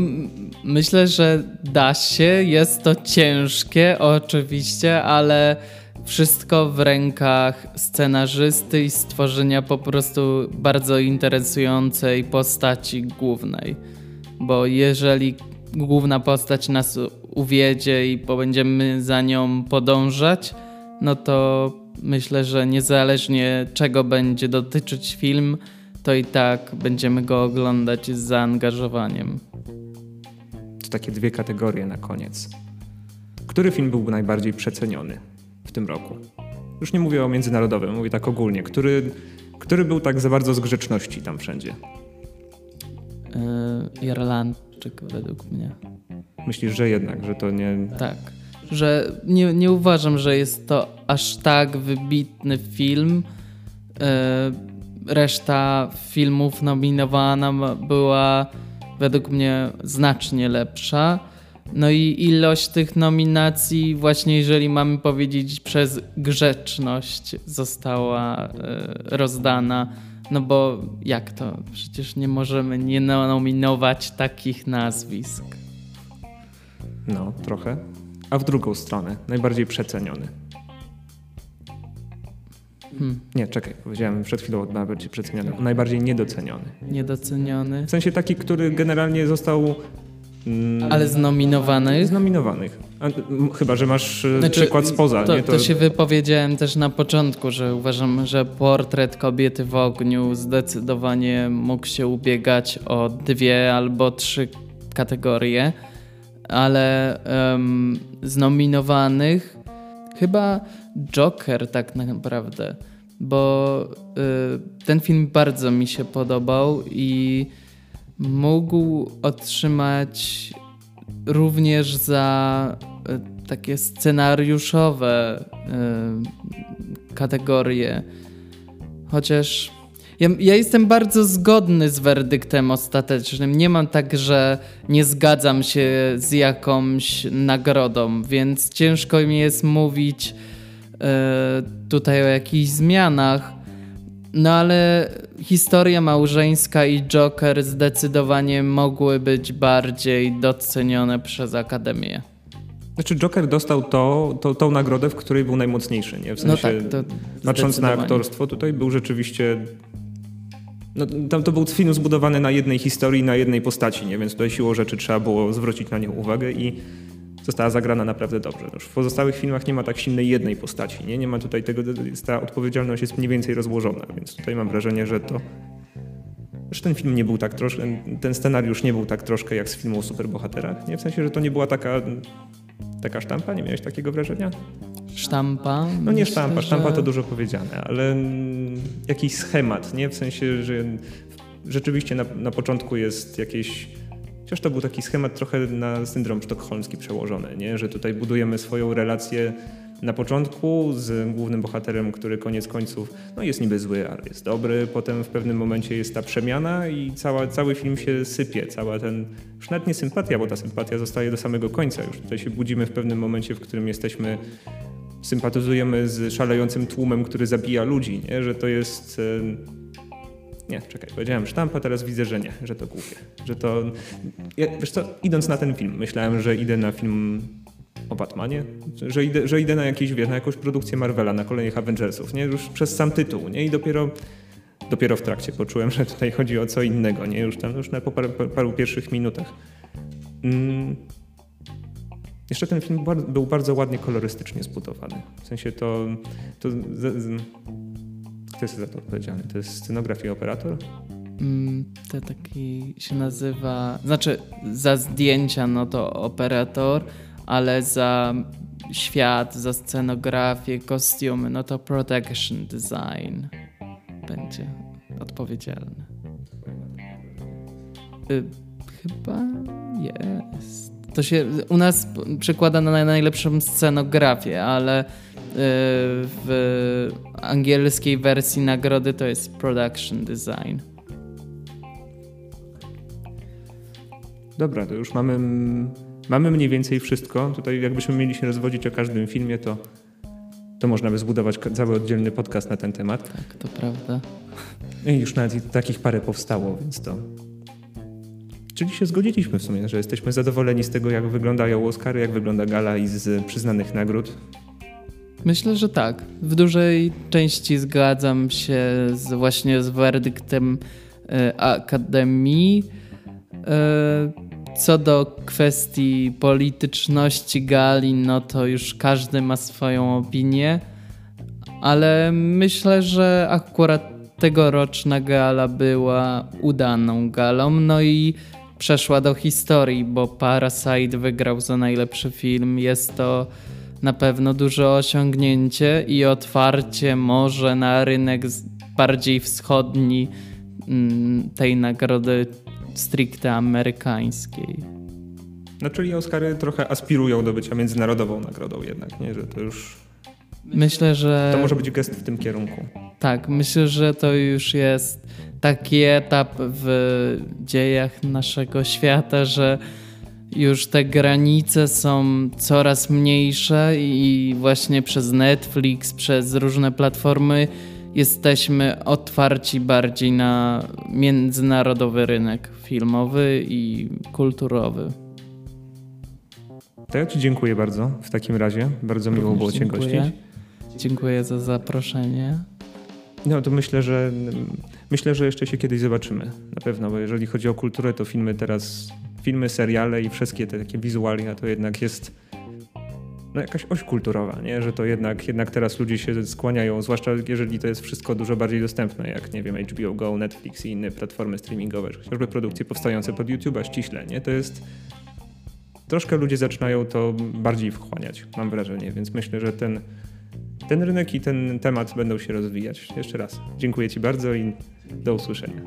myślę, że da się. Jest to ciężkie oczywiście, ale... Wszystko w rękach scenarzysty i stworzenia po prostu bardzo interesującej postaci głównej. Bo jeżeli główna postać nas uwiedzie i będziemy za nią podążać, no to myślę, że niezależnie czego będzie dotyczyć film, to i tak będziemy go oglądać z zaangażowaniem. To takie dwie kategorie na koniec. Który film byłby najbardziej przeceniony w tym roku? Już nie mówię o międzynarodowym, mówię tak ogólnie. Który był tak za bardzo z grzeczności tam wszędzie? Irlandczyk według mnie. Myślisz, że jednak, że to nie... Tak, że nie uważam, że jest to aż tak wybitny film. Reszta filmów nominowana była według mnie znacznie lepsza. No i ilość tych nominacji, właśnie jeżeli mamy powiedzieć przez grzeczność, została rozdana. No bo jak to? Przecież nie możemy nie nominować takich nazwisk. No, trochę. A w drugą stronę, najbardziej przeceniony. Nie, czekaj, powiedziałem przed chwilą najbardziej przeceniony. Najbardziej niedoceniony. Niedoceniony. W sensie taki, który generalnie został... Ale znominowanych? Znominowanych. Chyba, że masz przykład spoza. To, nie? To się wypowiedziałem też na początku, że uważam, że Portret Kobiety w ogniu zdecydowanie mógł się ubiegać o 2 albo 3 kategorie, ale znominowanych chyba Joker tak naprawdę, bo ten film bardzo mi się podobał i mógł otrzymać również za takie scenariuszowe kategorie. Chociaż Ja jestem bardzo zgodny z werdyktem ostatecznym. Nie mam tak, że nie zgadzam się z jakąś nagrodą, więc ciężko mi jest mówić tutaj o jakichś zmianach. No ale historia małżeńska i Joker zdecydowanie mogły być bardziej docenione przez Akademię. Znaczy Joker dostał tą nagrodę, w której był najmocniejszy, nie? W sensie, no tak, patrząc na aktorstwo, tutaj był rzeczywiście... No, tam to był film zbudowany na jednej historii, na jednej postaci, nie? Więc tutaj siłą rzeczy trzeba było zwrócić na nią uwagę i została zagrana naprawdę dobrze. Już w pozostałych filmach nie ma tak silnej jednej postaci, nie? Nie ma tutaj tego, ta odpowiedzialność jest mniej więcej rozłożona, więc tutaj mam wrażenie, że to... Że ten film nie był tak troszkę... Ten scenariusz nie był tak troszkę jak z filmu o superbohaterach, nie? W sensie, że to nie była taka sztampa? Nie miałeś takiego wrażenia? Sztampa? No nie sztampa, sztampa to dużo powiedziane, ale jakiś schemat, nie? W sensie, że rzeczywiście na początku jest jakieś... Chociaż to był taki schemat trochę na syndrom sztokholmski przełożony, nie? Że tutaj budujemy swoją relację na początku z głównym bohaterem, który koniec końców no jest niby zły, ale jest dobry. Potem w pewnym momencie jest ta przemiana i cały film się sypie. Już nawet nie sympatia, bo ta sympatia zostaje do samego końca. Już tutaj się budzimy w pewnym momencie, w którym sympatyzujemy z szalejącym tłumem, który zabija ludzi, nie? Że to jest... Nie, czekaj, powiedziałem sztampa, teraz widzę, że nie, że to głupie. Że to... wiesz co, idąc na ten film, myślałem, że idę na film o Batmanie, że idę na jakieś, na jakąś produkcję Marvela, na kolejnych Avengersów, nie? Już przez sam tytuł, nie? I dopiero w trakcie poczułem, że tutaj chodzi o co innego, nie? Już na paru pierwszych minutach. Jeszcze ten film był bardzo ładnie kolorystycznie zbudowany. W sensie Kto jest za to odpowiedzialny? To jest scenograf i operator? To taki się nazywa... Znaczy za zdjęcia no to operator, ale za świat, za scenografię, kostiumy no to production design będzie odpowiedzialny. Chyba jest. To się u nas przekłada na najlepszą scenografię, ale... w angielskiej wersji nagrody to jest production design. Dobra, to już mamy mniej więcej wszystko. Tutaj jakbyśmy mieli się rozwodzić o każdym filmie, to można by zbudować cały oddzielny podcast na ten temat. Tak, to prawda. I już nawet takich parę powstało, więc to... Czyli się zgodziliśmy w sumie, że jesteśmy zadowoleni z tego, jak wyglądają Oscary, jak wygląda gala i z przyznanych nagród. Myślę, że tak. W dużej części zgadzam się z werdyktem Akademii. Co do kwestii polityczności gali, no to już każdy ma swoją opinię, ale myślę, że akurat tegoroczna gala była udaną galą, no i przeszła do historii, bo Parasite wygrał za najlepszy film. Jest to na pewno duże osiągnięcie i otwarcie może na rynek bardziej wschodni tej nagrody stricte amerykańskiej. No czyli Oscary trochę aspirują do bycia międzynarodową nagrodą jednak, nie? Że to już... Myślę, że... To może być gest w tym kierunku. Tak, myślę, że to już jest taki etap w dziejach naszego świata, że już te granice są coraz mniejsze i właśnie przez Netflix, przez różne platformy jesteśmy otwarci bardziej na międzynarodowy rynek filmowy i kulturowy. To ja ci dziękuję bardzo w takim razie. Bardzo miło było cię gościć. Dziękuję za zaproszenie. No to myślę, że jeszcze się kiedyś zobaczymy. Na pewno, bo jeżeli chodzi o kulturę, to filmy, seriale i wszystkie te takie wizualia, to jednak jest no jakaś oś kulturowa, nie? Że to jednak teraz ludzie się skłaniają, zwłaszcza jeżeli to jest wszystko dużo bardziej dostępne, jak nie wiem, HBO Go, Netflix i inne platformy streamingowe, chociażby produkcje powstające pod YouTube'a ściśle, nie? To jest... Troszkę ludzie zaczynają to bardziej wchłaniać, mam wrażenie, więc myślę, że ten rynek i ten temat będą się rozwijać. Jeszcze raz dziękuję ci bardzo i do usłyszenia.